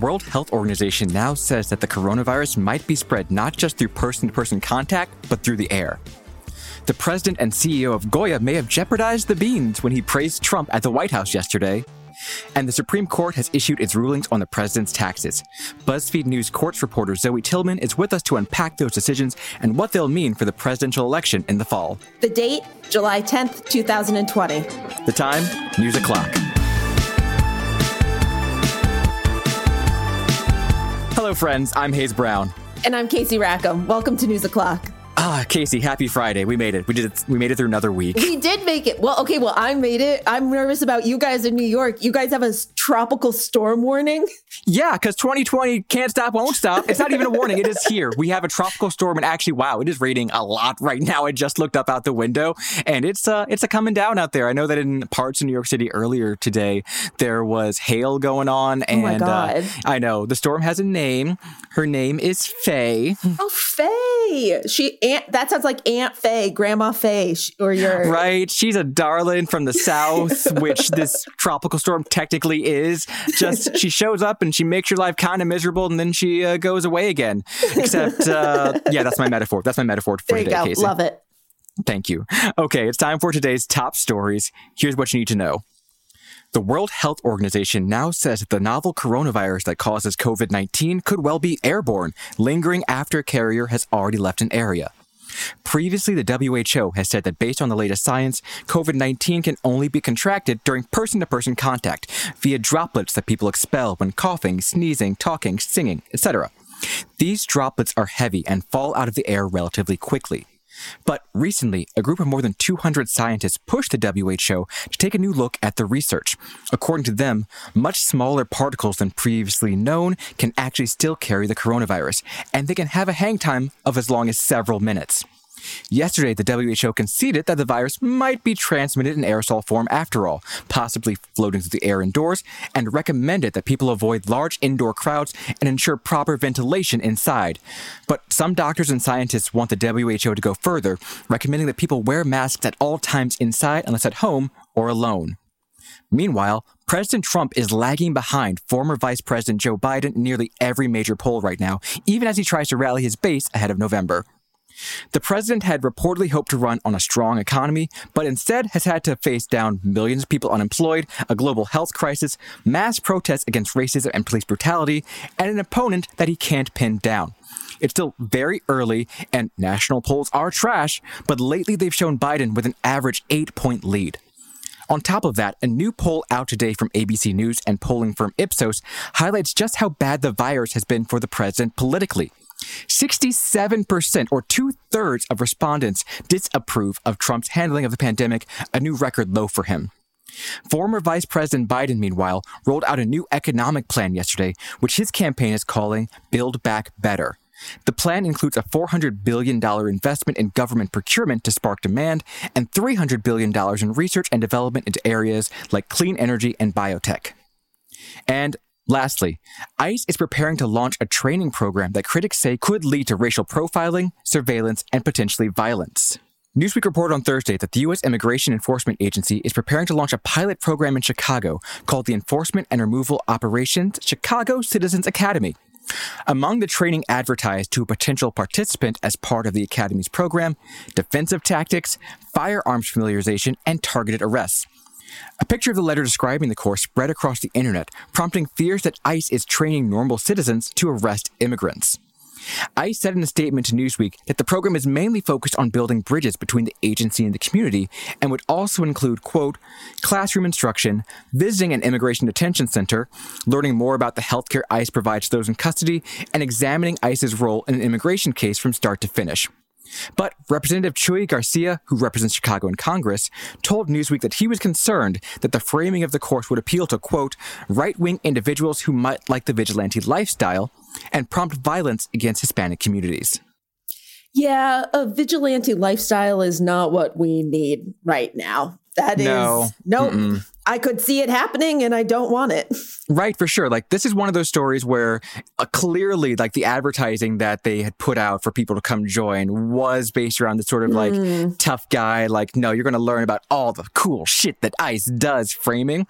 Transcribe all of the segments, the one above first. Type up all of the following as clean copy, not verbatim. World Health Organization now says that the coronavirus might be spread not just through person-to-person contact, but through the air. The president and CEO of Goya may have jeopardized the beans when he praised Trump at the White House yesterday. And the Supreme Court has issued its rulings on the president's taxes. BuzzFeed News Courts reporter Zoe Tillman is with us to unpack those decisions and what they'll mean for the presidential election in the fall. The date, July 10th, 2020. The time, news o'clock. Hello, friends. I'm Hayes Brown. And I'm Casey Rackham. Welcome to News O'Clock. Ah, Casey, happy Friday. We made it. We made it through another week. We did make it. Well, okay, I made it. I'm nervous about you guys in New York. You guys have a tropical storm warning? Yeah, because 2020 can't stop, won't stop. It's not even a warning. It is here. We have a tropical storm, and actually, wow, it is raining a lot right now. I just looked up out the window, and it's a coming down out there. I know that in parts of New York City earlier today, there was hail going on. And, oh, my God. I know. The storm has a name. Her name is Faye. Oh, Faye. That sounds like Aunt Faye, Grandma Faye, or your... Right. She's a darling from the South, which this tropical storm technically is. Just, she shows up and she makes your life kind of miserable, and then she goes away again. Except, yeah, that's my metaphor. That's my metaphor for today, Casey. There you go. Love it. Thank you. Okay, it's time for today's top stories. Here's what you need to know. The World Health Organization now says that the novel coronavirus that causes COVID-19 could well be airborne, lingering after a carrier has already left an area. Previously, the WHO has said that based on the latest science, COVID-19 can only be contracted during person-to-person contact via droplets that people expel when coughing, sneezing, talking, singing, etc. These droplets are heavy and fall out of the air relatively quickly. But recently, a group of more than 200 scientists pushed the WHO to take a new look at the research. According to them, much smaller particles than previously known can actually still carry the coronavirus, and they can have a hang time of as long as several minutes. Yesterday, the WHO conceded that the virus might be transmitted in aerosol form after all, possibly floating through the air indoors, and recommended that people avoid large indoor crowds and ensure proper ventilation inside. But some doctors and scientists want the WHO to go further, recommending that people wear masks at all times inside unless at home or alone. Meanwhile, President Trump is lagging behind former Vice President Joe Biden in nearly every major poll right now, even as he tries to rally his base ahead of November. The president had reportedly hoped to run on a strong economy, but instead has had to face down millions of people unemployed, a global health crisis, mass protests against racism and police brutality, and an opponent that he can't pin down. It's still very early, and national polls are trash, but lately they've shown Biden with an average 8-point lead. On top of that, a new poll out today from ABC News and polling firm Ipsos highlights just how bad the virus has been for the president politically. 67%, or two-thirds of respondents, disapprove of Trump's handling of the pandemic, a new record low for him. Former Vice President Biden, meanwhile, rolled out a new economic plan yesterday, which his campaign is calling Build Back Better. The plan includes a $400 billion investment in government procurement to spark demand and $300 billion in research and development into areas like clean energy and biotech. And lastly, ICE is preparing to launch a training program that critics say could lead to racial profiling, surveillance, and potentially violence. Newsweek reported on Thursday that the U.S. Immigration Enforcement Agency is preparing to launch a pilot program in Chicago called the Enforcement and Removal Operations Chicago Citizens Academy. Among the training advertised to a potential participant as part of the academy's program, defensive tactics, firearms familiarization, and targeted arrests. A picture of the letter describing the course spread across the internet, prompting fears that ICE is training normal citizens to arrest immigrants. ICE said in a statement to Newsweek that the program is mainly focused on building bridges between the agency and the community and would also include, quote, classroom instruction, visiting an immigration detention center, learning more about the health care ICE provides to those in custody, and examining ICE's role in an immigration case from start to finish. But Representative Chuy Garcia, who represents Chicago in Congress, told Newsweek that he was concerned that the framing of the course would appeal to, quote, right-wing individuals who might like the vigilante lifestyle and prompt violence against Hispanic communities. Yeah, a vigilante lifestyle is not what we need right now. That is... No. I could see it happening and I don't want it. Right, for sure. Like, this is one of those stories where clearly, like, the advertising that they had put out for people to come join was based around this sort of like tough guy, like, no, you're going to learn about all the cool shit that ICE does framing.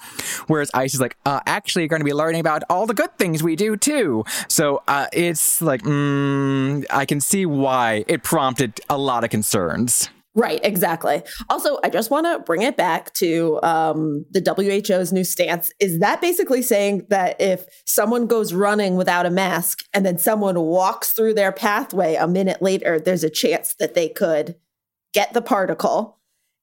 Whereas ICE is like, actually, you're going to be learning about all the good things we do too. So it's like, I can see why it prompted a lot of concerns. Right, exactly. Also, I just want to bring it back to the WHO's new stance. Is that basically saying that if someone goes running without a mask and then someone walks through their pathway a minute later, there's a chance that they could get the particle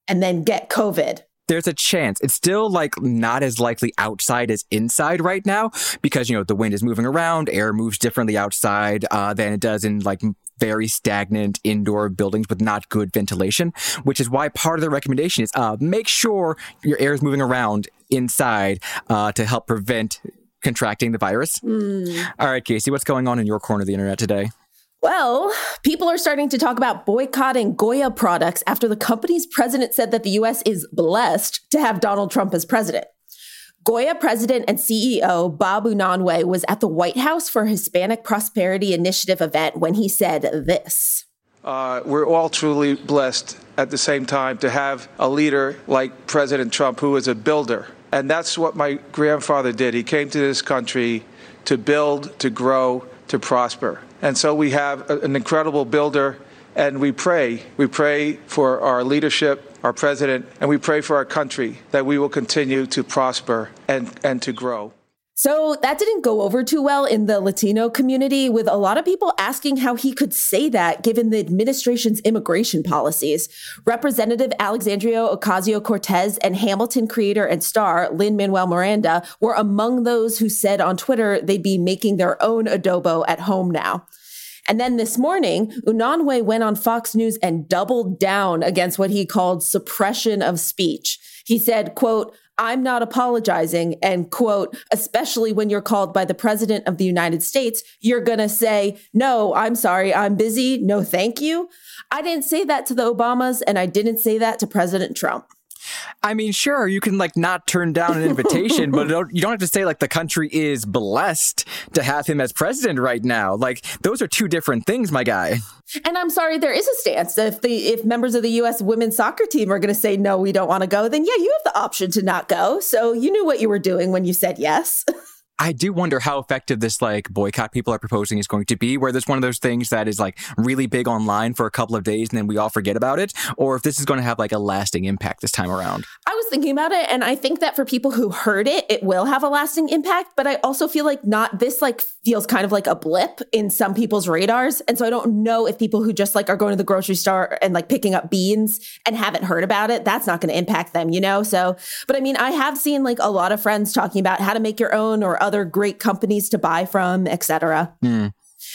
and then get COVID? There's a chance. It's still like not as likely outside as inside right now because, you know, the wind is moving around, air moves differently outside than it does in like very stagnant indoor buildings with not good ventilation, which is why part of the recommendation is make sure your air is moving around inside to help prevent contracting the virus. All right, Casey, what's going on in your corner of the internet today? Well, people are starting to talk about boycotting Goya products after the company's president said that the U.S. is blessed to have Donald Trump as president. Goya president and CEO Bob Unanue was at the White House for Hispanic Prosperity Initiative event when he said this. We're all truly blessed at the same time to have a leader like President Trump, who is a builder. And that's what my grandfather did. He came to this country to build, to grow, to prosper. And so we have an incredible builder, and we pray for our leadership, our president, and we pray for our country that we will continue to prosper and to grow. So that didn't go over too well in the Latino community, with a lot of people asking how he could say that given the administration's immigration policies. Representative Alexandria Ocasio-Cortez and Hamilton creator and star Lin-Manuel Miranda were among those who said on Twitter they'd be making their own adobo at home now. And then this morning, Unanue went on Fox News and doubled down against what he called suppression of speech. He said, quote, "I'm not apologizing," and quote, "especially when you're called by the president of the United States, you're going to say, no, I'm sorry, I'm busy, no thank you. I didn't say that to the Obamas, and I didn't say that to President Trump." I mean, sure, you can like not turn down an invitation, but you don't have to say like the country is blessed to have him as president right now. Like, those are two different things, my guy. And I'm sorry, there is a stance. If members of the U.S. women's soccer team are going to say, no, we don't want to go, then yeah, you have the option to not go. So you knew what you were doing when you said yes. I do wonder how effective this like boycott people are proposing is going to be, where there's one of those things that is like really big online for a couple of days and then we all forget about it, or if this is going to have like a lasting impact this time around. I was thinking about it, and I think that for people who heard it, it will have a lasting impact, but I also feel like not this like feels kind of like a blip in some people's radars. And so I don't know if people who just like are going to the grocery store and like picking up beans and haven't heard about it, that's not going to impact them, you know? So, but I mean, I have seen like a lot of friends talking about how to make your own or other great companies to buy from, etc.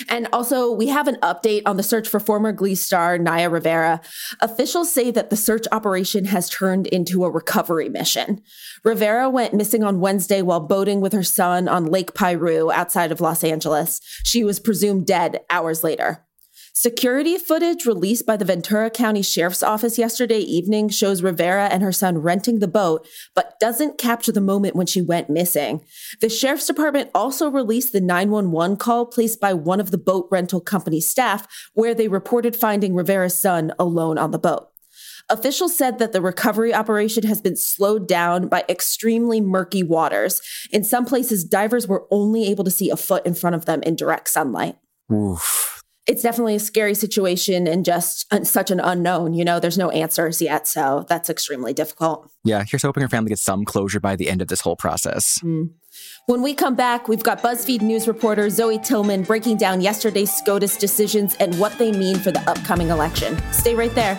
And also, we have an update on the search for former Glee star Naya Rivera. Officials say that the search operation has turned into a recovery mission. Rivera went missing on Wednesday while boating with her son on Lake Piru outside of Los Angeles. She was presumed dead hours later. Security footage released by the Ventura County Sheriff's Office yesterday evening shows Rivera and her son renting the boat, but doesn't capture the moment when she went missing. The Sheriff's Department also released the 911 call placed by one of the boat rental company staff, where they reported finding Rivera's son alone on the boat. Officials said that the recovery operation has been slowed down by extremely murky waters. In some places, divers were only able to see a foot in front of them in direct sunlight. Oof. It's definitely a scary situation and just such an unknown. You know, there's no answers yet, so that's extremely difficult. Yeah, here's hoping her family gets some closure by the end of this whole process. When we come back, we've got BuzzFeed News reporter Zoe Tillman breaking down yesterday's SCOTUS decisions and what they mean for the upcoming election. Stay right there.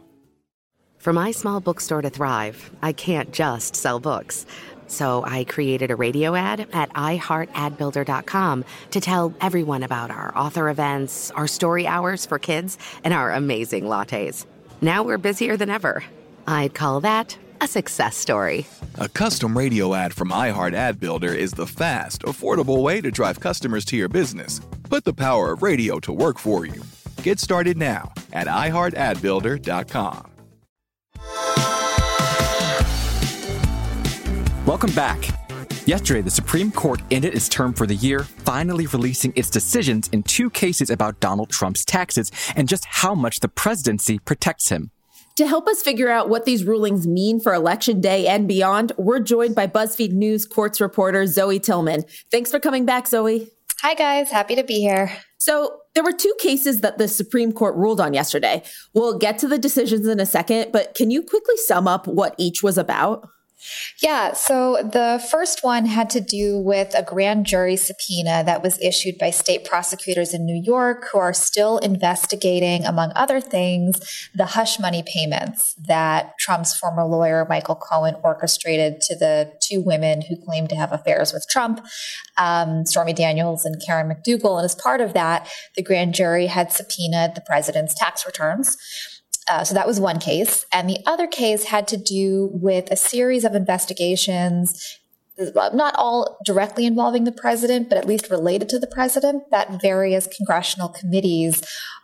For my small bookstore to thrive, I can't just sell books. So I created a radio ad at iHeartAdBuilder.com to tell everyone about our author events, our story hours for kids, and our amazing lattes. Now we're busier than ever. I'd call that a success story. A custom radio ad from iHeart Ad Builder is the fast, affordable way to drive customers to your business. Put the power of radio to work for you. Get started now at iHeartAdBuilder.com. Welcome back. Yesterday, the Supreme Court ended its term for the year, finally releasing its decisions in two cases about Donald Trump's taxes and just how much the presidency protects him. To help us figure out what these rulings mean for Election Day and beyond, we're joined by BuzzFeed News Courts reporter Zoe Tillman. Thanks for coming back, Zoe. Hi, guys. Happy to be here. So there were two cases that the Supreme Court ruled on yesterday. We'll get to the decisions in a second, but can you quickly sum up what each was about? Yeah, so the first one had to do with a grand jury subpoena that was issued by state prosecutors in New York who are still investigating, among other things, the hush money payments that Trump's former lawyer, Michael Cohen, orchestrated to the two women who claimed to have affairs with Trump, Stormy Daniels and Karen McDougall. And as part of that, the grand jury had subpoenaed the president's tax returns. So that was one case. And the other case had to do with a series of investigations, not all directly involving the president, but at least related to the president, that various congressional committees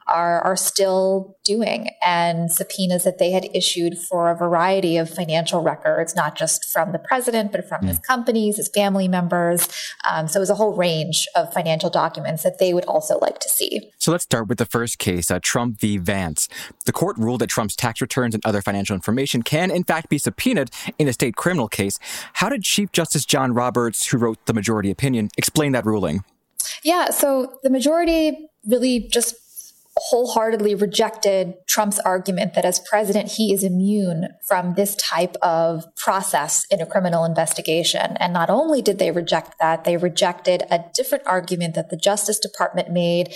are still doing, and subpoenas that they had issued for a variety of financial records, not just from the president, but from his companies, his family members. So it was a whole range of financial documents that they would also like to see. So let's start with the first case, Trump v. Vance. The court ruled that Trump's tax returns and other financial information can, in fact, be subpoenaed in a state criminal case. How did Chief Justice John Roberts, who wrote the majority opinion, explain that ruling? Yeah, so the majority really just wholeheartedly rejected Trump's argument that as president, he is immune from this type of process in a criminal investigation. And not only did they reject that, they rejected a different argument that the Justice Department made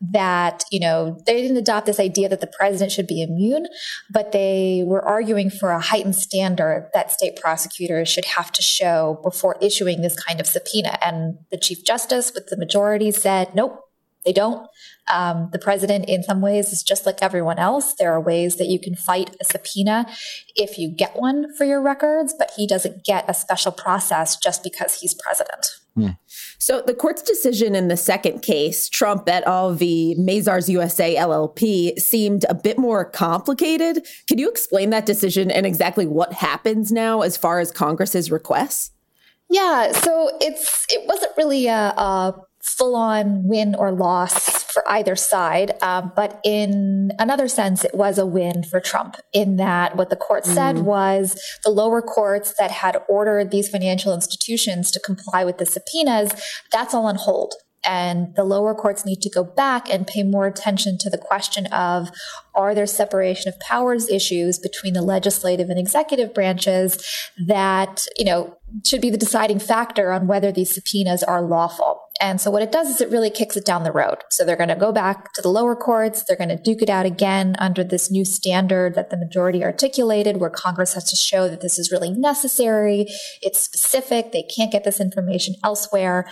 that, you know, they didn't adopt this idea that the president should be immune, but they were arguing for a heightened standard that state prosecutors should have to show before issuing this kind of subpoena. And the Chief Justice with the majority said, nope, they don't. The president, in some ways, is just like everyone else. There are ways that you can fight a subpoena if you get one for your records, but he doesn't get a special process just because he's president. Yeah. So the court's decision in the second case, Trump et al. v. Mazars USA LLP, seemed a bit more complicated. Can you explain that decision and exactly what happens now as far as Congress's requests? Yeah, so it wasn't really a full-on win or loss for either side. But in another sense, it was a win for Trump in that what the court said was the lower courts that had ordered these financial institutions to comply with the subpoenas, that's all on hold. And the lower courts need to go back and pay more attention to the question of, are there separation of powers issues between the legislative and executive branches that, you know, should be the deciding factor on whether these subpoenas are lawful. And so what it does is it really kicks it down the road. So they're going to go back to the lower courts. They're going to duke it out again under this new standard that the majority articulated, where Congress has to show that this is really necessary. It's specific. They can't get this information elsewhere.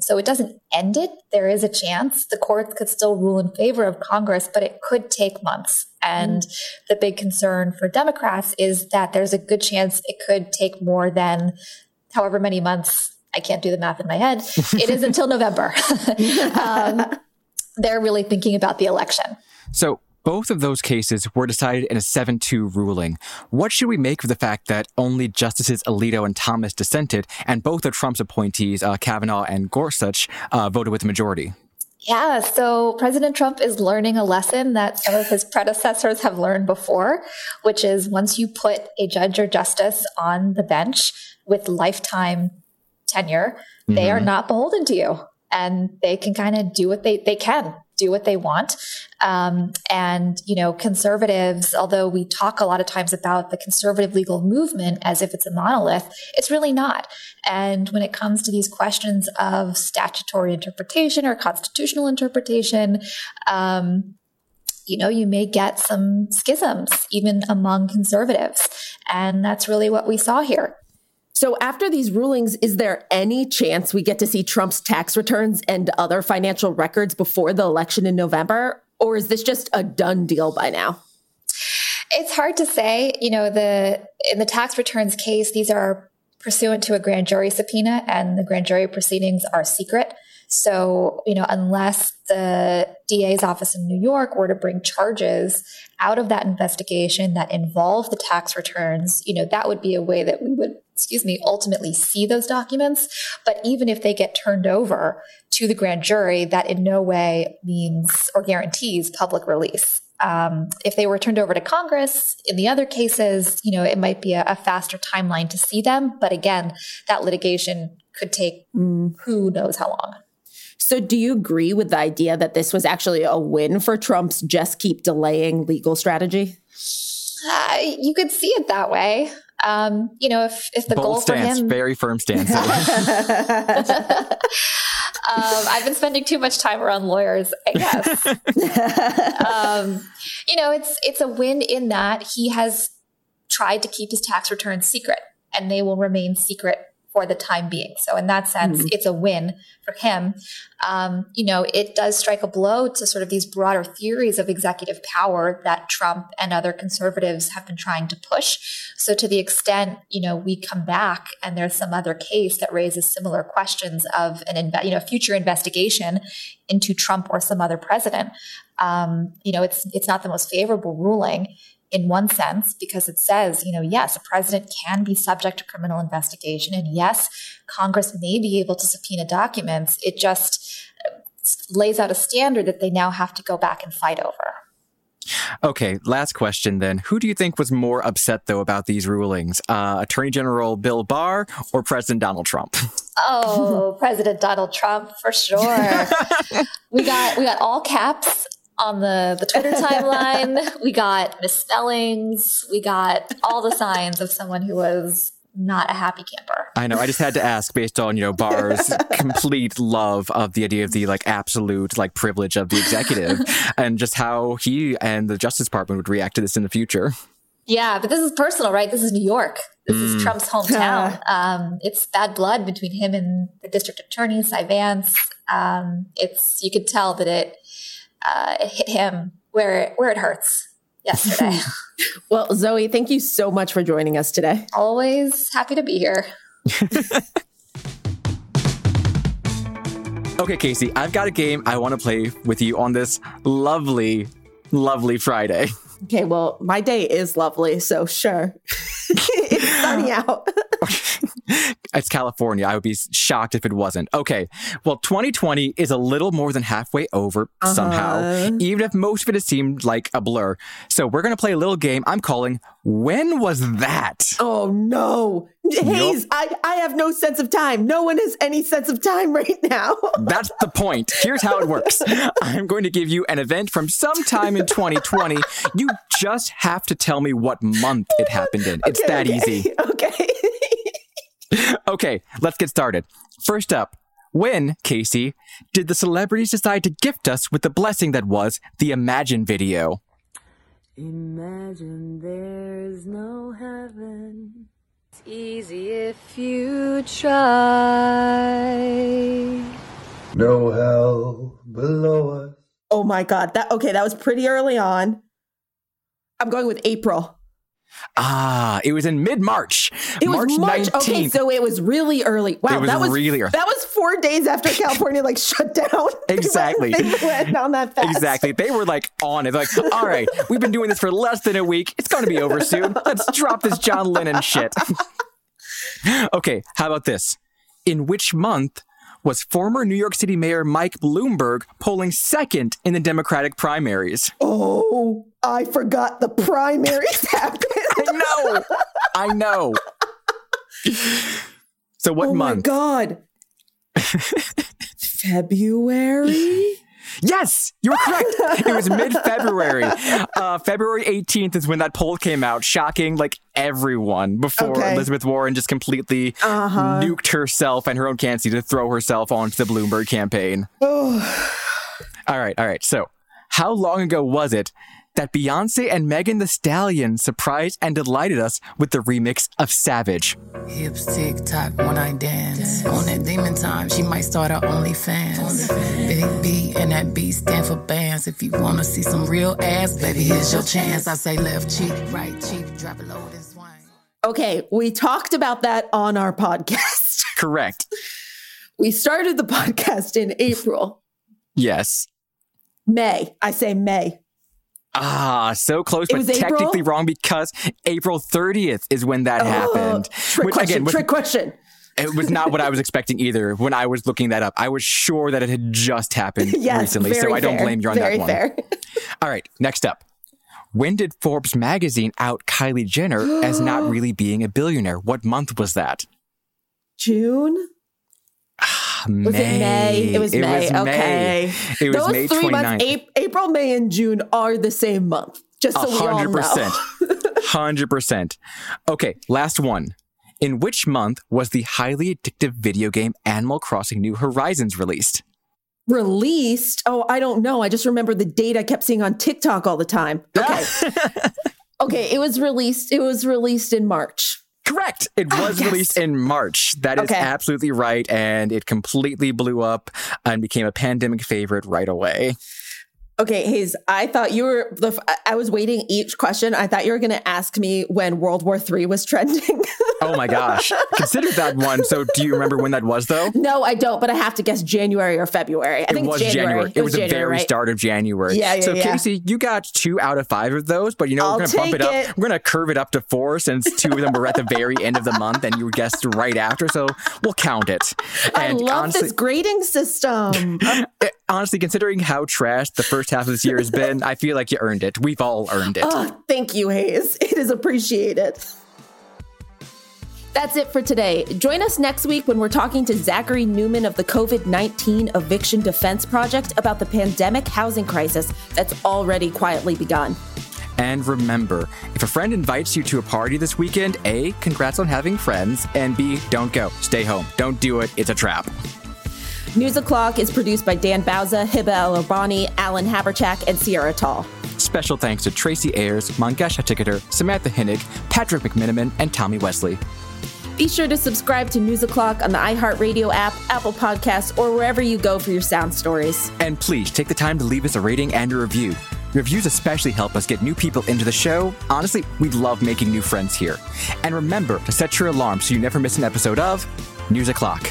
So it doesn't end it. There is a chance. The courts could still rule in favor of Congress, but it could take months. And the big concern for Democrats is that there's a good chance it could take more than however many months. I can't do the math in my head. It is until November. They're really thinking about the election. So Both of those cases were decided in a 7-2 ruling. What should we make of the fact that only Justices Alito and Thomas dissented, and both of Trump's appointees, Kavanaugh and Gorsuch, voted with the majority? Yeah, so President Trump is learning a lesson that some of his predecessors have learned before, which is once you put a judge or justice on the bench with lifetime tenure, mm-hmm. they are not beholden to you, and they can kind of do what they can do what they want. And, you know, conservatives, although we talk a lot of times about the conservative legal movement as if it's a monolith, it's really not. And when it comes to these questions of statutory interpretation or constitutional interpretation, you know, you may get some schisms even among conservatives. And that's really what we saw here. So after these rulings, is there any chance we get to see Trump's tax returns and other financial records before the election in November? Or is this just a done deal by now? It's hard to say. You know, in the tax returns case, these are pursuant to a grand jury subpoena, and the grand jury proceedings are secret. So, you know, unless the DA's office in New York were to bring charges out of that investigation that involve the tax returns, you know, that would be a way that we would, ultimately see those documents. But even if they get turned over to the grand jury, that in no way means or guarantees public release. If they were turned over to Congress, in the other cases, you know, it might be a faster timeline to see them. But again, that litigation could take who knows how long. So do you agree with the idea that this was actually a win for Trump's just keep delaying legal strategy? You could see it that way. You know, if the goal stance, for him... Very firm stance. I've been spending too much time around lawyers, I guess. You know, it's a win in that he has tried to keep his tax returns secret, and they will remain secret for the time being. So in that sense, it's a win for him. You know, it does strike a blow to sort of these broader theories of executive power that Trump and other conservatives have been trying to push. So to the extent, you know, we come back and there's some other case that raises similar questions of a future investigation into Trump or some other president, you know, it's not the most favorable ruling in one sense, because it says, you know, yes, a president can be subject to criminal investigation. And yes, Congress may be able to subpoena documents. It just lays out a standard that they now have to go back and fight over. Okay, last question then. Who do you think was more upset, though, about these rulings? Attorney General Bill Barr or President Donald Trump? Oh, President Donald Trump, for sure. We got all caps on the Twitter timeline. We got misspellings. We got all the signs of someone who was not a happy camper. I know. I just had to ask based on, you know, Barr's complete love of the idea of the absolute privilege of the executive and just how he and the Justice Department would react to this in the future. Yeah, but this is personal, right? This is New York. This is Trump's hometown. It's bad blood between him and the district attorney, Cy Vance. You could tell that it hit him where it hurts yesterday. Well, Zoe, thank you so much for joining us today. Always happy to be here. Okay, Casey, I've got a game I want to play with you on this lovely, lovely Friday. Okay, well, my day is lovely, so sure. It's sunny out. It's California. I would be shocked if it wasn't. Okay. Well, 2020 is a little more than halfway over somehow, even if most of it has seemed like a blur. So we're going to play a little game I'm calling When Was That? Oh, no. Hayes, nope. I have no sense of time. No one has any sense of time right now. That's the point. Here's how it works. I'm going to give you an event from sometime in 2020. You just have to tell me what month it happened in. It's easy. Okay. Okay, let's get started. First up, when, Casey, did the celebrities decide to gift us with the blessing that was the Imagine video? Imagine there's no heaven. It's easy if you try. No hell below us. Oh my God. That was pretty early on. I'm going with April. It was in mid-March. March 19th. Okay, so it was really early. Wow, that was really early. That was 4 days after California like shut down. Exactly. They went on that fast. Exactly. They were like on it. Like, all right, we've been doing this for less than a week. It's going to be over soon. Let's drop this John Lennon shit. Okay, how about this? In which month was former New York City Mayor Mike Bloomberg polling second in the Democratic primaries? Oh, I forgot the primaries happened. I know. So what month? Oh, my God. February? Yes, you were correct. It was mid-February. February 18th is when that poll came out, shocking like everyone before Elizabeth Warren just completely nuked herself and her own candidacy to throw herself onto the Bloomberg campaign. All right. So how long ago was it that Beyoncé and Megan Thee Stallion surprised and delighted us with the remix of Savage? Hips tick-tock when I dance. On that demon time, she might start her OnlyFans. Big B and that B stand for bands. If you want to see some real ass, baby, here's your chance. I say left cheek, right cheek, drop it low and swing. Okay, we talked about that on our podcast. Correct. We started the podcast in April. Yes. May. I say May. Ah, so close, but technically wrong because April 30th is when that happened. Trick question. It was not what I was expecting either when I was looking that up. I was sure that it had just happened recently, so I don't blame you on that one. Fair. All right, next up. When did Forbes magazine out Kylie Jenner as not really being a billionaire? What month was that? June? May. Was it May? It was May. It was May 29th. Those 3 months, April, May, and June are the same month, just so 100%, we all know. 100%. Okay, last one. In which month was the highly addictive video game Animal Crossing New Horizons released? Released? Oh, I don't know. I just remember the date I kept seeing on TikTok all the time. Okay. It was released. It was released in March. Correct. It was released in March. That is absolutely right. And it completely blew up and became a pandemic favorite right away. Okay, Hayes, I thought you were... I was waiting each question. I thought you were going to ask me when World War III was trending. Oh my gosh. Consider that one. So do you remember when that was, though? No, I don't, but I have to guess January or February. I think it was January. It was the very start of January. Yeah. Casey, you got 2 out of 5 of those, but you know, we're going to bump it up. We're going to curve it up to 4 since 2 of them were at the very end of the month and you guessed right after, so we'll count it. And I love this grading system. Honestly, considering how trash the first half of this year has been, I feel like you earned it. We've all earned it. Oh, thank you, Hayes. It is appreciated. That's it for today. Join us next week when we're talking to Zachary Newman of the COVID-19 Eviction Defense Project about the pandemic housing crisis that's already quietly begun. And remember, if a friend invites you to a party this weekend, A, congrats on having friends, and B, don't go. Stay home. Don't do it. It's a trap. News O'Clock is produced by Dan Bauza, Hibba El-Orbani, Alan Haberchak, and Sierra Tall. Special thanks to Tracy Ayers, Mangesh Hatikater, Samantha Hinnig, Patrick McMiniman, and Tommy Wesley. Be sure to subscribe to News O'Clock on the iHeartRadio app, Apple Podcasts, or wherever you go for your sound stories. And please take the time to leave us a rating and a review. Reviews especially help us get new people into the show. Honestly, we love making new friends here. And remember to set your alarm so you never miss an episode of News O'Clock.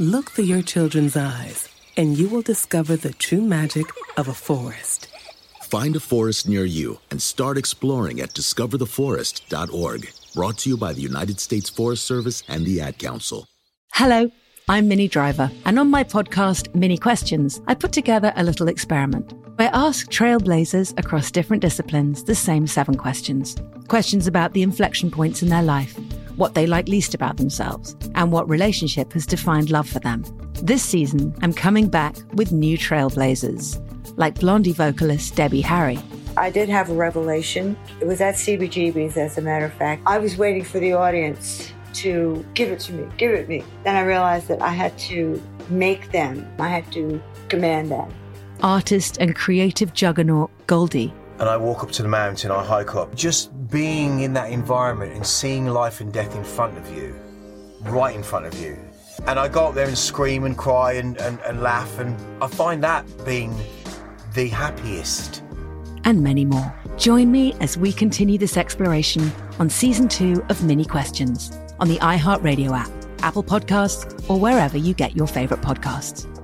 Look through your children's eyes, and you will discover the true magic of a forest. Find a forest near you and start exploring at discovertheforest.org. Brought to you by the United States Forest Service and the Ad Council. Hello, I'm Minnie Driver, and on my podcast, Minnie Questions, I put together a little experiment. I ask trailblazers across different disciplines the same 7 questions. Questions about the inflection points in their life. what they like least about themselves, and what relationship has defined love for them. This season, I'm coming back with new trailblazers, like Blondie vocalist Debbie Harry. I did have a revelation. It was at CBGB's, as a matter of fact. I was waiting for the audience to give it to me. Then I realized that I had to make them. I had to command them. Artist and creative juggernaut Goldie. And I walk up to the mountain, I hike up. Just being in that environment and seeing life and death in front of you, right in front of you. And I go up there and scream and cry and laugh, and I find that being the happiest. And many more. Join me as we continue this exploration on Season 2 of Mini Questions on the iHeartRadio app, Apple Podcasts, or wherever you get your favourite podcasts.